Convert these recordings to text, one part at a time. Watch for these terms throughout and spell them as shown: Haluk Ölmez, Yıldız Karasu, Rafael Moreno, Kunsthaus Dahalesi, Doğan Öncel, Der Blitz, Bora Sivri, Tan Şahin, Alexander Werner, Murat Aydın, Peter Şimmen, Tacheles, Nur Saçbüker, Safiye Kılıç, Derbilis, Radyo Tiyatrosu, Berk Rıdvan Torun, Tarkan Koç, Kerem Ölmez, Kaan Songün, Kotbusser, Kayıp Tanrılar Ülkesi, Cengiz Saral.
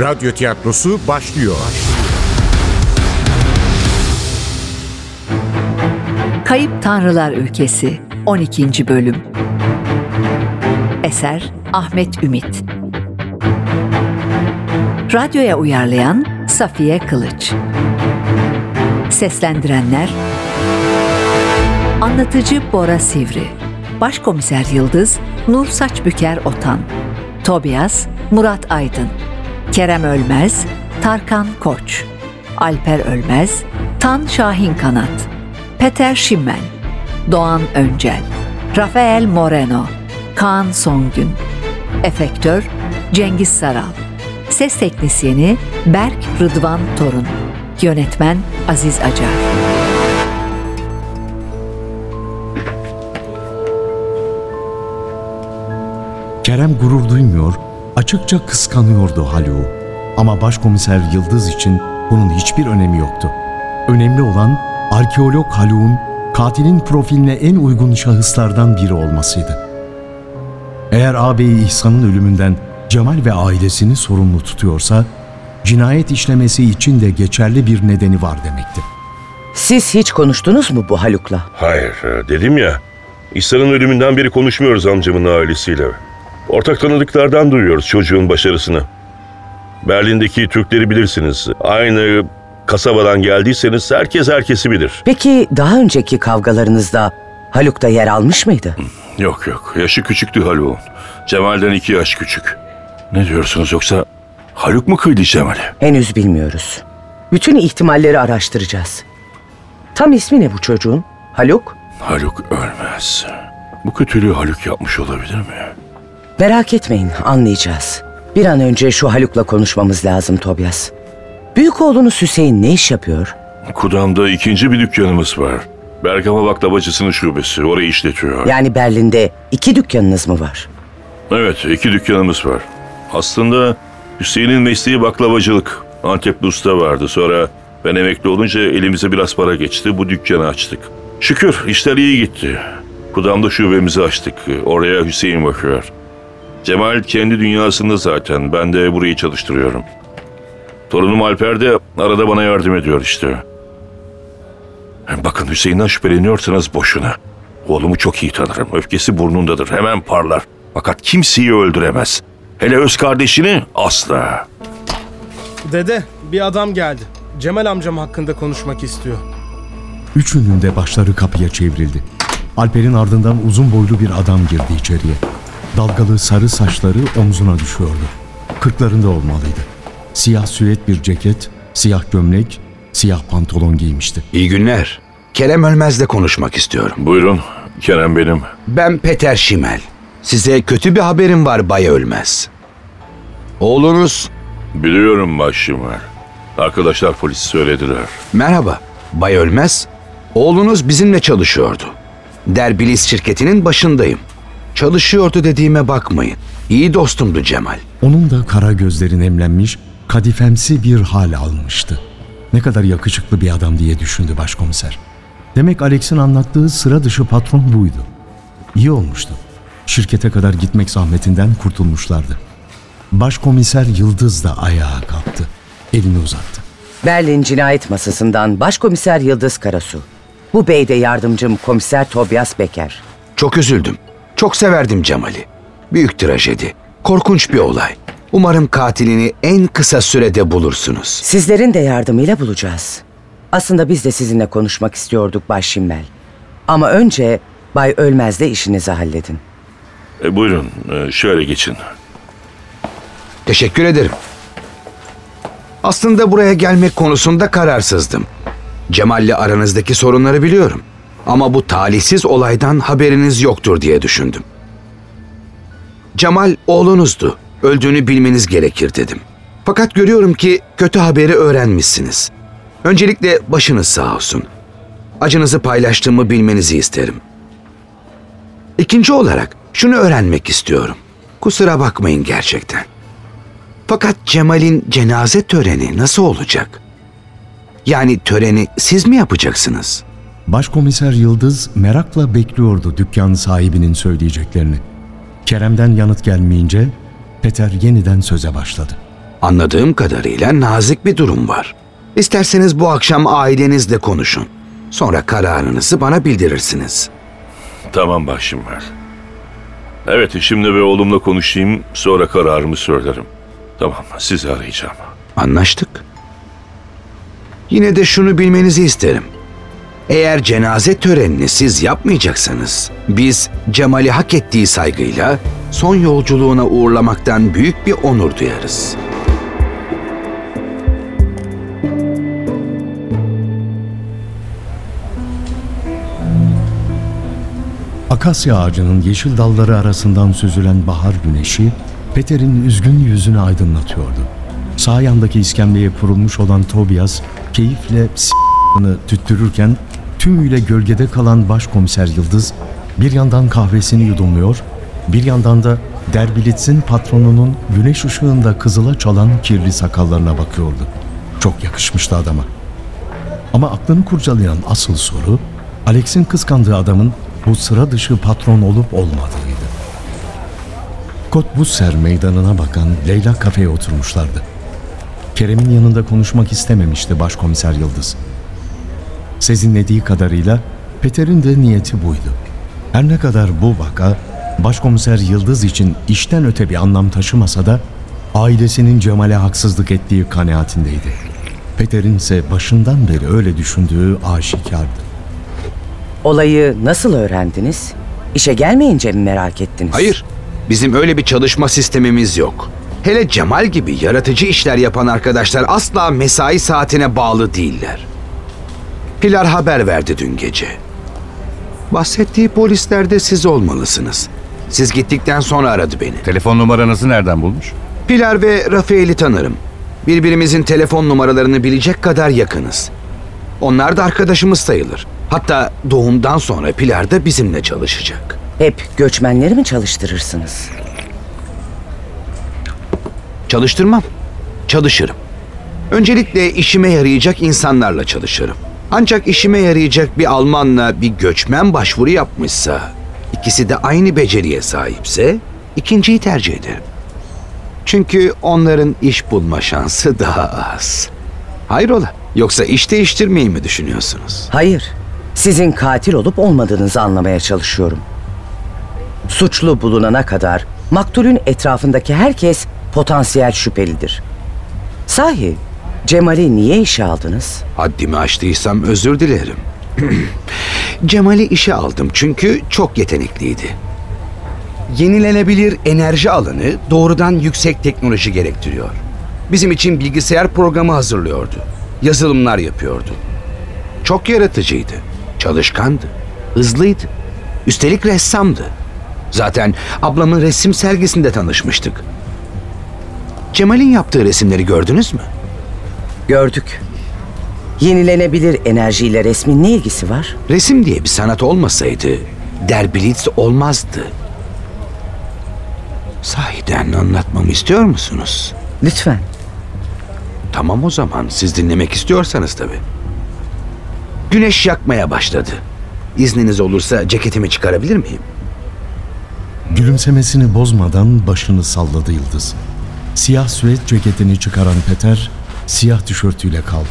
Radyo tiyatrosu başlıyor. Kayıp Tanrılar Ülkesi 12. Bölüm. Eser Ahmet Ümit. Radyoya uyarlayan Safiye Kılıç. Seslendirenler: Anlatıcı Bora Sivri, Başkomiser Yıldız, Nur Saçbüker Otan, Tobias, Murat Aydın, Kerem Ölmez, Tarkan Koç, Alper Ölmez, Tan Şahin Kanat, Peter Şimmen, Doğan Öncel, Rafael Moreno, Kaan Songün, Efektör Cengiz Saral, Ses Teknisyeni Berk Rıdvan Torun, Yönetmen Aziz Acar. Kerem gurur duymuyor, açıkça kıskanıyordu Haluk'u. Ama Başkomiser Yıldız için bunun hiçbir önemi yoktu. Önemli olan arkeolog Haluk'un katilin profiline en uygun şahıslardan biri olmasıydı. Eğer ağabeyi İhsan'ın ölümünden Cemal ve ailesini sorumlu tutuyorsa, cinayet işlemesi için de geçerli bir nedeni var demekti. Siz hiç konuştunuz mu bu Haluk'la? Hayır, dedim ya. İhsan'ın ölümünden beri konuşmuyoruz amcamın ailesiyle. Ortak tanıdıklardan duyuyoruz çocuğun başarısını. Berlin'deki Türkleri bilirsiniz. Aynı kasabadan geldiyseniz herkes herkesi bilir. Peki daha önceki kavgalarınızda Haluk da yer almış mıydı? Yok. Yaşı küçüktü Haluk'un. Cemal'den 2 yaş küçük. Ne diyorsunuz, yoksa Haluk mu kıydı Cemal'e? Henüz bilmiyoruz. Bütün ihtimalleri araştıracağız. Tam ismi ne bu çocuğun? Haluk? Haluk Ölmez. Bu kötülüğü Haluk yapmış olabilir mi? Merak etmeyin, anlayacağız. Bir an önce şu Haluk'la konuşmamız lazım Tobias. Büyük oğlunuz Hüseyin ne iş yapıyor? Kudam'da 2. bir dükkanımız var. Bergama Baklavacısının şubesi, orayı işletiyor. Yani Berlin'de 2 dükkanınız mı var? Evet, 2 dükkanımız var. Aslında Hüseyin'in mesleği baklavacılık. Antepli usta vardı. Sonra ben emekli olunca elimize biraz para geçti. Bu dükkanı açtık. Şükür işler iyi gitti. Kudam'da şubemizi açtık. Oraya Hüseyin bakıyor. Cemal kendi dünyasında zaten. Ben de burayı çalıştırıyorum. Torunum Alper de arada bana yardım ediyor işte. Bakın, Hüseyin'den şüpheleniyorsanız boşuna. Oğlumu çok iyi tanırım. Öfkesi burnundadır. Hemen parlar. Fakat kimseyi öldüremez. Hele öz kardeşini asla. Dede, bir adam geldi. Cemal amcam hakkında konuşmak istiyor. Üçünün de başları kapıya çevrildi. Alper'in ardından uzun boylu bir adam girdi içeriye. Dalgalı sarı saçları omzuna düşüyordu. 40'larında olmalıydı. Siyah süet bir ceket, siyah gömlek, siyah pantolon giymişti. İyi günler. Kerem Ölmez'le konuşmak istiyorum. Buyurun, Kerem benim. Ben Peter Şimmen. Size kötü bir haberim var Bay Ölmez. Oğlunuz... Biliyorum Bay Şimmen. Arkadaşlar polis söylediler. Merhaba Bay Ölmez. Oğlunuz bizimle çalışıyordu. Derbilis şirketinin başındayım. Çalışıyordu dediğime bakmayın. İyi dostumdu Cemal. Onun da kara gözleri nemlenmiş, kadifemsi bir hal almıştı. Ne kadar yakışıklı bir adam diye düşündü başkomiser. Demek Alex'in anlattığı sıra dışı patron buydu. İyi olmuştu. Şirkete kadar gitmek zahmetinden kurtulmuşlardı. Başkomiser Yıldız da ayağa kalktı. Elini uzattı. Berlin cinayet masasından Başkomiser Yıldız Karasu. Bu bey de yardımcım Komiser Tobias Becker. Çok üzüldüm. Çok severdim Cemal'i. Büyük trajedi. Korkunç bir olay. Umarım katilini en kısa sürede bulursunuz. Sizlerin de yardımıyla bulacağız. Aslında biz de sizinle konuşmak istiyorduk Bay Şimmen. Ama önce Bay Ölmez'le işinizi halledin. Buyurun, şöyle geçin. Teşekkür ederim. Aslında buraya gelmek konusunda kararsızdım. Cemal'le aranızdaki sorunları biliyorum. Ama bu talihsiz olaydan haberiniz yoktur diye düşündüm. Cemal oğlunuzdu. Öldüğünü bilmeniz gerekir dedim. Fakat görüyorum ki kötü haberi öğrenmişsiniz. Öncelikle başınız sağ olsun. Acınızı paylaştığımı bilmenizi isterim. İkinci olarak şunu öğrenmek istiyorum. Kusura bakmayın gerçekten. Fakat Cemal'in cenaze töreni nasıl olacak? Yani töreni siz mi yapacaksınız? Başkomiser Yıldız merakla bekliyordu dükkan sahibinin söyleyeceklerini. Kerem'den yanıt gelmeyince Peter yeniden söze başladı. Anladığım kadarıyla nazik bir durum var. İsterseniz bu akşam ailenizle konuşun. Sonra kararınızı bana bildirirsiniz. Tamam başımlar. Evet, şimdi ve oğlumla konuşayım, sonra kararımı söylerim. Tamam, sizi arayacağım. Anlaştık. Yine de şunu bilmenizi isterim. Eğer cenaze törenini siz yapmayacaksanız, biz Cemal'i hak ettiği saygıyla son yolculuğuna uğurlamaktan büyük bir onur duyarız. Akasya ağacının yeşil dalları arasından süzülen bahar güneşi, Peter'in üzgün yüzünü aydınlatıyordu. Sağ yandaki iskemleye kurulmuş olan Tobias, keyifle s*****ını tüttürürken, tümüyle gölgede kalan başkomiser Yıldız, bir yandan kahvesini yudumluyor, bir yandan da Der Blitz'in patronunun güneş ışığında kızıla çalan kirli sakallarına bakıyordu. Çok yakışmıştı adama. Ama aklını kurcalayan asıl soru, Alex'in kıskandığı adamın bu sıra dışı patron olup olmadığıydı. Kotbusser meydanına bakan Leyla kafeye oturmuşlardı. Kerem'in yanında konuşmak istememişti başkomiser Yıldız. Sezinlediği kadarıyla Peter'in de niyeti buydu. Her ne kadar bu vaka başkomiser Yıldız için işten öte bir anlam taşımasa da ailesinin Cemal'e haksızlık ettiği kanaatindeydi. Peter'in ise başından beri öyle düşündüğü aşikardı. Olayı nasıl öğrendiniz? İşe gelmeyince mi merak ettiniz? Hayır, bizim öyle bir çalışma sistemimiz yok. Hele Cemal gibi yaratıcı işler yapan arkadaşlar asla mesai saatine bağlı değiller. Pilar haber verdi dün gece. Bahsettiği polisler de siz olmalısınız. Siz gittikten sonra aradı beni. Telefon numaranızı nereden bulmuş? Pilar ve Rafael'i tanırım. Birbirimizin telefon numaralarını bilecek kadar yakınız. Onlar da arkadaşımız sayılır. Hatta doğumdan sonra Pilar da bizimle çalışacak. Hep göçmenleri mi çalıştırırsınız? Çalıştırmam. Çalışırım. Öncelikle işime yarayacak insanlarla çalışırım. Ancak işime yarayacak bir Almanla bir göçmen başvuru yapmışsa, ikisi de aynı beceriye sahipse ikinciyi tercih ederim. Çünkü onların iş bulma şansı daha az. Hayrola? Yoksa iş değiştirmeyi mi düşünüyorsunuz? Hayır. Sizin katil olup olmadığınızı anlamaya çalışıyorum. Suçlu bulunana kadar maktulün etrafındaki herkes potansiyel şüphelidir. Sahi, Cemal'i niye işe aldınız? Haddimi aştıysam özür dilerim. Cemal'i işe aldım çünkü çok yetenekliydi. Yenilenebilir enerji alanı doğrudan yüksek teknoloji gerektiriyor. Bizim için bilgisayar programı hazırlıyordu. Yazılımlar yapıyordu. Çok yaratıcıydı. Çalışkandı. Hızlıydı. Üstelik ressamdı. Zaten ablamın resim sergisinde tanışmıştık. Cemal'in yaptığı resimleri gördünüz mü? Gördük. Yenilenebilir enerjiyle resmin ne ilgisi var? Resim diye bir sanat olmasaydı Der Blitz olmazdı. Sahiden anlatmamı istiyor musunuz? Lütfen. Tamam o zaman, siz dinlemek istiyorsanız tabii. Güneş yakmaya başladı. İzniniz olursa ceketimi çıkarabilir miyim? Gülümsemesini bozmadan başını salladı Yıldız. Siyah süet ceketini çıkaran Peter, siyah tişörtüyle kaldı.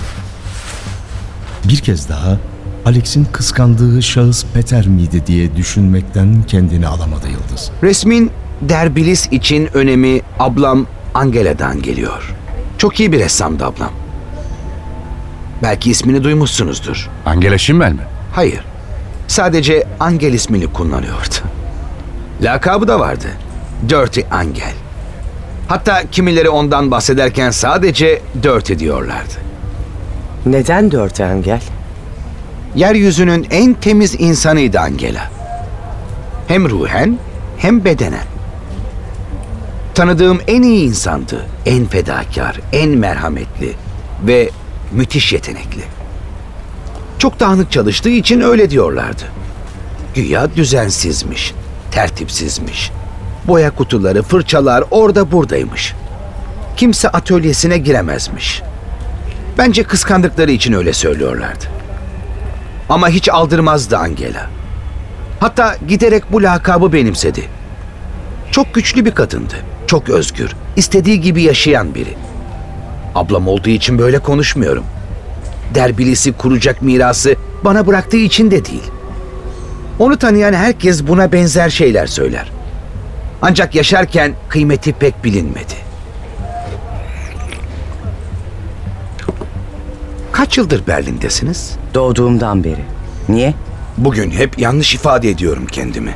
Bir kez daha Alex'in kıskandığı şahıs Peter miydi diye düşünmekten kendini alamadı Yıldız. Resmin Der Blitz için önemi ablam Angela'dan geliyor. Çok iyi bir ressamdı ablam. Belki ismini duymuşsunuzdur. Angela Şimmen mi? Hayır. Sadece Angel ismini kullanıyordu. Lakabı da vardı. Dirty Angel. Hatta kimileri ondan bahsederken sadece Dirty diyorlardı. Neden Dirty Angel? Yeryüzünün en temiz insanıydı Angela. Hem ruhen hem bedenen. Tanıdığım en iyi insandı. En fedakar, en merhametli ve müthiş yetenekli. Çok dağınık çalıştığı için öyle diyorlardı. Güya düzensizmiş, tertipsizmiş. Boya kutuları, fırçalar orada buradaymış. Kimse atölyesine giremezmiş. Bence kıskandıkları için öyle söylüyorlardı. Ama hiç aldırmazdı Angela. Hatta giderek bu lakabı benimsedi. Çok güçlü bir kadındı. Çok özgür, istediği gibi yaşayan biri. Ablam olduğu için böyle konuşmuyorum. Derbilis'i kuracak mirası bana bıraktığı için de değil. Onu tanıyan herkes buna benzer şeyler söyler. Ancak yaşarken kıymeti pek bilinmedi. Kaç yıldır Berlin'desiniz? Doğduğumdan beri. Niye? Bugün hep yanlış ifade ediyorum kendimi.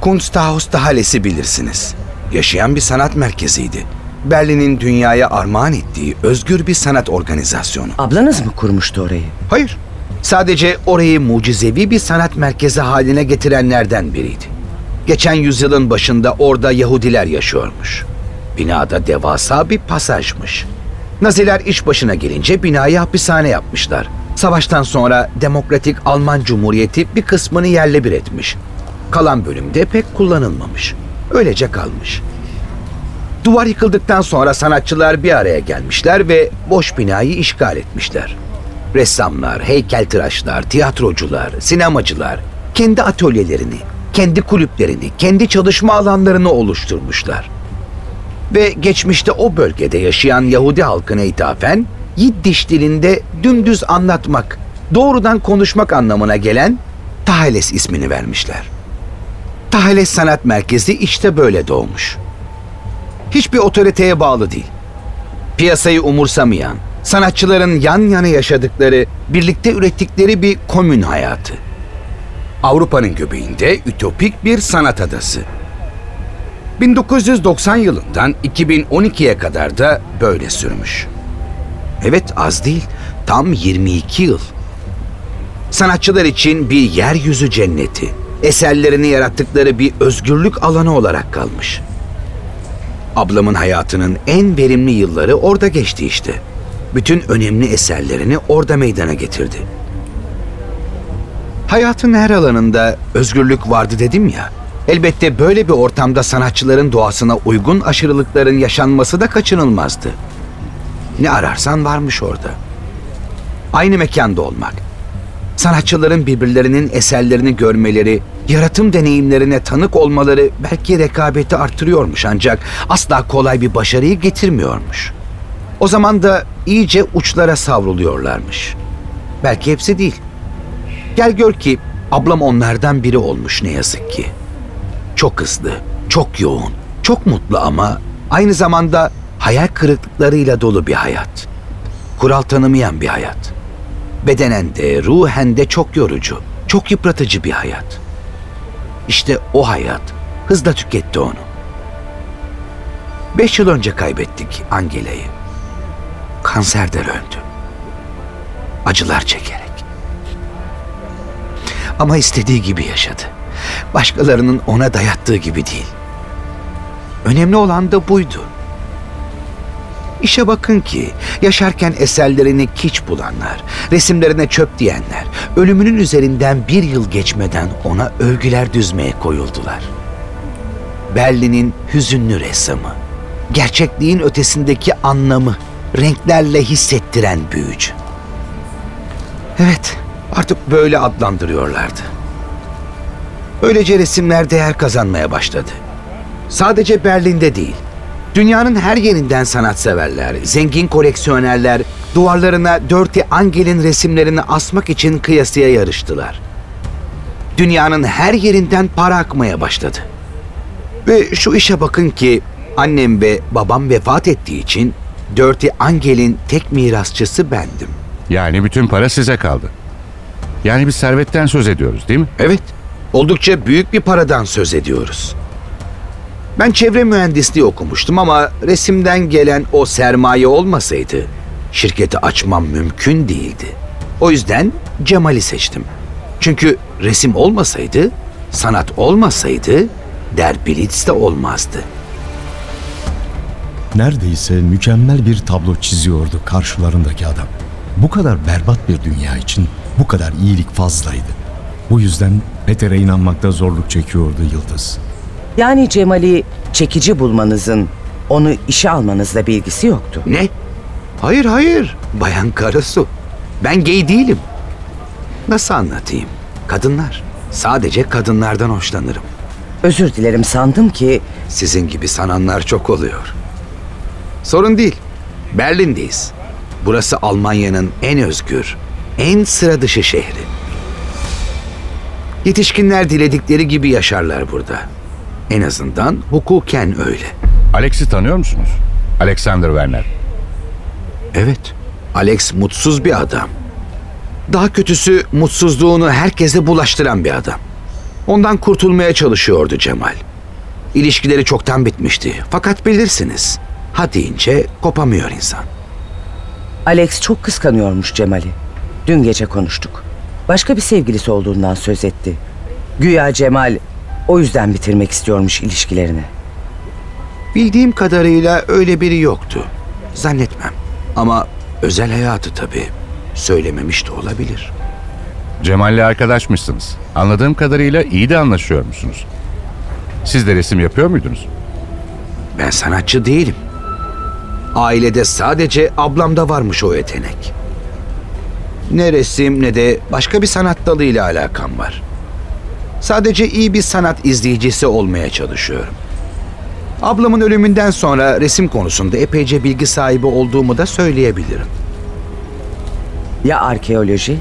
Kunsthaus Dahalesi bilirsiniz. Yaşayan bir sanat merkeziydi. Berlin'in dünyaya armağan ettiği özgür bir sanat organizasyonu. Ablanız mı kurmuştu orayı? Hayır. Sadece orayı mucizevi bir sanat merkezi haline getirenlerden biriydi. Geçen yüzyılın başında orada Yahudiler yaşıyormuş. Binada devasa bir pasajmış. Naziler iş başına gelince binayı hapishane yapmışlar. Savaştan sonra Demokratik Alman Cumhuriyeti bir kısmını yerle bir etmiş. Kalan bölümde pek kullanılmamış. Öylece kalmış. Duvar yıkıldıktan sonra sanatçılar bir araya gelmişler ve boş binayı işgal etmişler. Ressamlar, heykeltıraşlar, tiyatrocular, sinemacılar kendi atölyelerini, kendi kulüplerini, kendi çalışma alanlarını oluşturmuşlar. Ve geçmişte o bölgede yaşayan Yahudi halkına ithafen Yiddiş dilinde dümdüz anlatmak, doğrudan konuşmak anlamına gelen Tacheles ismini vermişler. Tacheles Sanat Merkezi işte böyle doğmuş. Hiçbir otoriteye bağlı değil. Piyasayı umursamayan, sanatçıların yan yana yaşadıkları, birlikte ürettikleri bir komün hayatı. Avrupa'nın göbeğinde ütopik bir sanat adası. 1990 yılından 2012'ye kadar da böyle sürmüş. Evet, az değil, tam 22 yıl. Sanatçılar için bir yeryüzü cenneti, eserlerini yarattıkları bir özgürlük alanı olarak kalmış. Ablamın hayatının en verimli yılları orada geçti işte. Bütün önemli eserlerini orada meydana getirdi. Hayatın her alanında özgürlük vardı dedim ya. Elbette böyle bir ortamda sanatçıların doğasına uygun aşırılıkların yaşanması da kaçınılmazdı. Ne ararsan varmış orada. Aynı mekanda olmak, sanatçıların birbirlerinin eserlerini görmeleri, yaratım deneyimlerine tanık olmaları belki rekabeti artırıyormuş ancak asla kolay bir başarıyı getirmiyormuş. O zaman da iyice uçlara savruluyorlarmış. Belki hepsi değil. Gel gör ki ablam onlardan biri olmuş ne yazık ki. Çok hızlı, çok yoğun, çok mutlu ama aynı zamanda hayal kırıklıklarıyla dolu bir hayat. Kural tanımayan bir hayat. Bedenen de, ruhen de çok yorucu, çok yıpratıcı bir hayat. İşte o hayat hızla tüketti onu. 5 yıl önce kaybettik Angela'yı. Kanserden öldü. Acılar çekerek. Ama istediği gibi yaşadı. Başkalarının ona dayattığı gibi değil. Önemli olan da buydu. İşe bakın ki yaşarken eserlerini kiç bulanlar, resimlerine çöp diyenler, ölümünün üzerinden 1 yıl geçmeden ona övgüler düzmeye koyuldular. Berlin'in hüzünlü ressamı, gerçekliğin ötesindeki anlamı, renklerle hissettiren büyücü. Evet, artık böyle adlandırıyorlardı. Böylece resimler değer kazanmaya başladı. Sadece Berlin'de değil, dünyanın her yerinden sanatseverler, zengin koleksiyonerler duvarlarına Dirty Angel'in resimlerini asmak için kıyasıya yarıştılar. Dünyanın her yerinden para akmaya başladı. Ve şu işe bakın ki annem ve babam vefat ettiği için Dirty Angel'in tek mirasçısı bendim. Yani bütün para size kaldı. Yani bir servetten söz ediyoruz değil mi? Evet, oldukça büyük bir paradan söz ediyoruz. Ben çevre mühendisliği okumuştum ama resimden gelen o sermaye olmasaydı şirketi açmam mümkün değildi. O yüzden Cemal'i seçtim. Çünkü resim olmasaydı, sanat olmasaydı Der Blitz de olmazdı. Neredeyse mükemmel bir tablo çiziyordu karşılarındaki adam. Bu kadar berbat bir dünya için bu kadar iyilik fazlaydı. Bu yüzden Peter'e inanmakta zorluk çekiyordu Yıldız. Yani Cemal'i çekici bulmanızın, onu işe almanızla bir ilgisi yoktu. Ne? Hayır. Bayan Karasu. Ben gay değilim. Nasıl anlatayım? Kadınlar. Sadece kadınlardan hoşlanırım. Özür dilerim, sandım ki... Sizin gibi sananlar çok oluyor. Sorun değil. Berlin'deyiz. Burası Almanya'nın en özgür, en sıra dışı şehri. Yetişkinler diledikleri gibi yaşarlar burada. En azından hukuken öyle. Alex'i tanıyor musunuz? Alexander Werner. Evet. Alex mutsuz bir adam. Daha kötüsü mutsuzluğunu herkese bulaştıran bir adam. Ondan kurtulmaya çalışıyordu Cemal. İlişkileri çoktan bitmişti. Fakat bilirsiniz, ha deyince kopamıyor insan. Alex çok kıskanıyormuş Cemal'i. Dün gece konuştuk. Başka bir sevgilisi olduğundan söz etti. Güya Cemal o yüzden bitirmek istiyormuş ilişkilerini. Bildiğim kadarıyla öyle biri yoktu. Zannetmem. Ama özel hayatı tabii. Söylememiş de olabilir. Cemal'le arkadaşmışsınız. Anladığım kadarıyla iyi de anlaşıyor musunuz? Siz de resim yapıyor muydunuz? Ben sanatçı değilim. Ailede sadece ablamda varmış o yetenek. Ne resim ne de başka bir sanat dalıyla alakam var. Sadece iyi bir sanat izleyicisi olmaya çalışıyorum. Ablamın ölümünden sonra resim konusunda epeyce bilgi sahibi olduğumu da söyleyebilirim. Ya arkeoloji?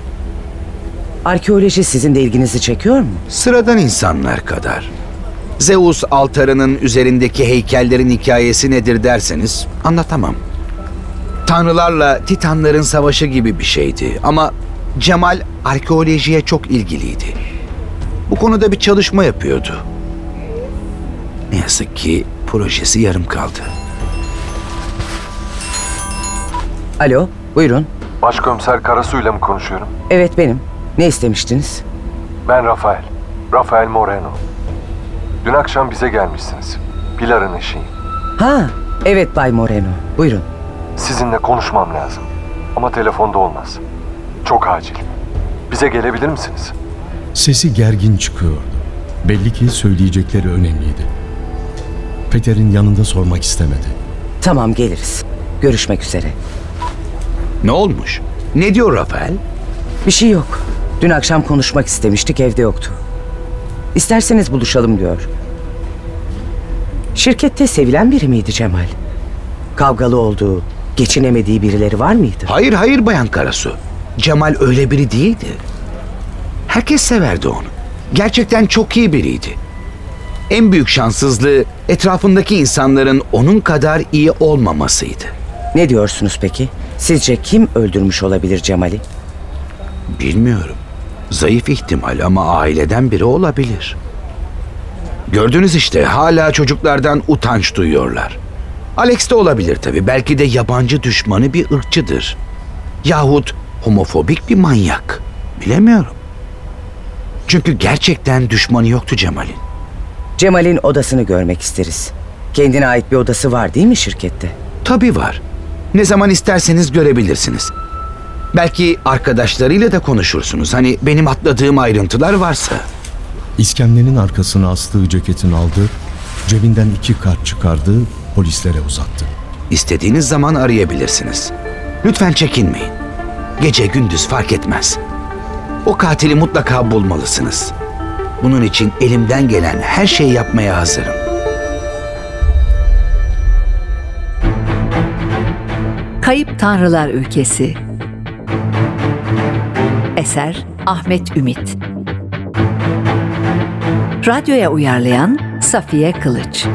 Arkeoloji sizin de ilginizi çekiyor mu? Sıradan insanlar kadar. Zeus altarının üzerindeki heykellerin hikayesi nedir derseniz anlatamam. Tanrılarla Titanların savaşı gibi bir şeydi ama Cemal arkeolojiye çok ilgiliydi. Bu konuda bir çalışma yapıyordu. Ne yazık ki projesi yarım kaldı. Alo, buyurun. Başkomiser Karasu'yla mı konuşuyorum? Evet, benim. Ne istemiştiniz? Ben Rafael. Rafael Moreno. Dün akşam bize gelmişsiniz. Pilar'ın eşiyim. Ha, evet Bay Moreno. Buyurun. Sizinle konuşmam lazım. Ama telefonda olmaz. Çok acil. Bize gelebilir misiniz? Sesi gergin çıkıyordu. Belli ki söyleyecekleri önemliydi. Peter'in yanında sormak istemedi. Tamam, geliriz. Görüşmek üzere. Ne olmuş? Ne diyor Rafael? Bir şey yok. Dün akşam konuşmak istemiştik, evde yoktu. İsterseniz buluşalım diyor. Şirkette sevilen biri miydi Cemal? Kavgalı olduğu, geçinemediği birileri var mıydı? Hayır Bayan Karasu. Cemal öyle biri değildi. Herkes severdi onu. Gerçekten çok iyi biriydi. En büyük şanssızlığı etrafındaki insanların onun kadar iyi olmamasıydı. Ne diyorsunuz peki? Sizce kim öldürmüş olabilir Cemal'i? Bilmiyorum. Zayıf ihtimal ama aileden biri olabilir. Gördünüz işte, hala çocuklardan utanç duyuyorlar. Alex de olabilir tabii. Belki de yabancı düşmanı bir ırkçıdır. Yahut homofobik bir manyak. Bilemiyorum. Çünkü gerçekten düşmanı yoktu Cemal'in. Cemal'in odasını görmek isteriz. Kendine ait bir odası var değil mi şirkette? Tabii var. Ne zaman isterseniz görebilirsiniz. Belki arkadaşlarıyla da konuşursunuz. Hani benim atladığım ayrıntılar varsa. İskemlenin arkasına astığı ceketini aldı, cebinden 2 kart çıkardı, polislere uzattı. İstediğiniz zaman arayabilirsiniz. Lütfen çekinmeyin. Gece gündüz fark etmez. O katili mutlaka bulmalısınız. Bunun için elimden gelen her şeyi yapmaya hazırım. Kayıp Tanrılar Ülkesi. Eser Ahmet Ümit. Radyoya uyarlayan Safiye Kılıç.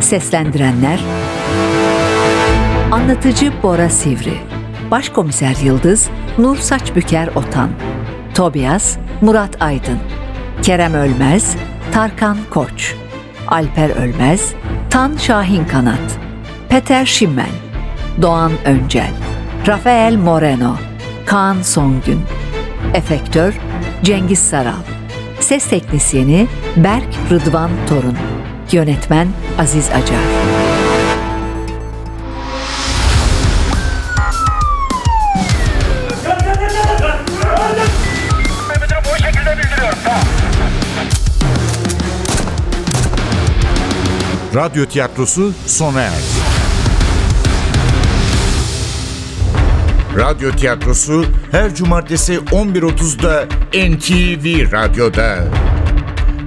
Seslendirenler: Anlatıcı Bora Sivri, Başkomiser Yıldız Nur Saçbüker Otan, Tobias Murat Aydın, Kerem Ölmez Tarkan Koç, Alper Ölmez Tan Şahin Kanat, Peter Şimmen Doğan Öncel, Rafael Moreno, Kaan Songün, Efektör Cengiz Saral, Ses Teknisyeni Berk Rıdvan Torun, Yönetmen Aziz Acar. Radyo tiyatrosu sona erdi. Radyo tiyatrosu her cumartesi 11.30'da NTV Radyo'da.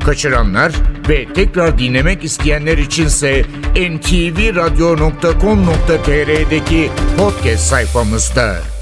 Kaçıranlar ve tekrar dinlemek isteyenler içinse ntvradyo.com.tr'deki podcast sayfamızda.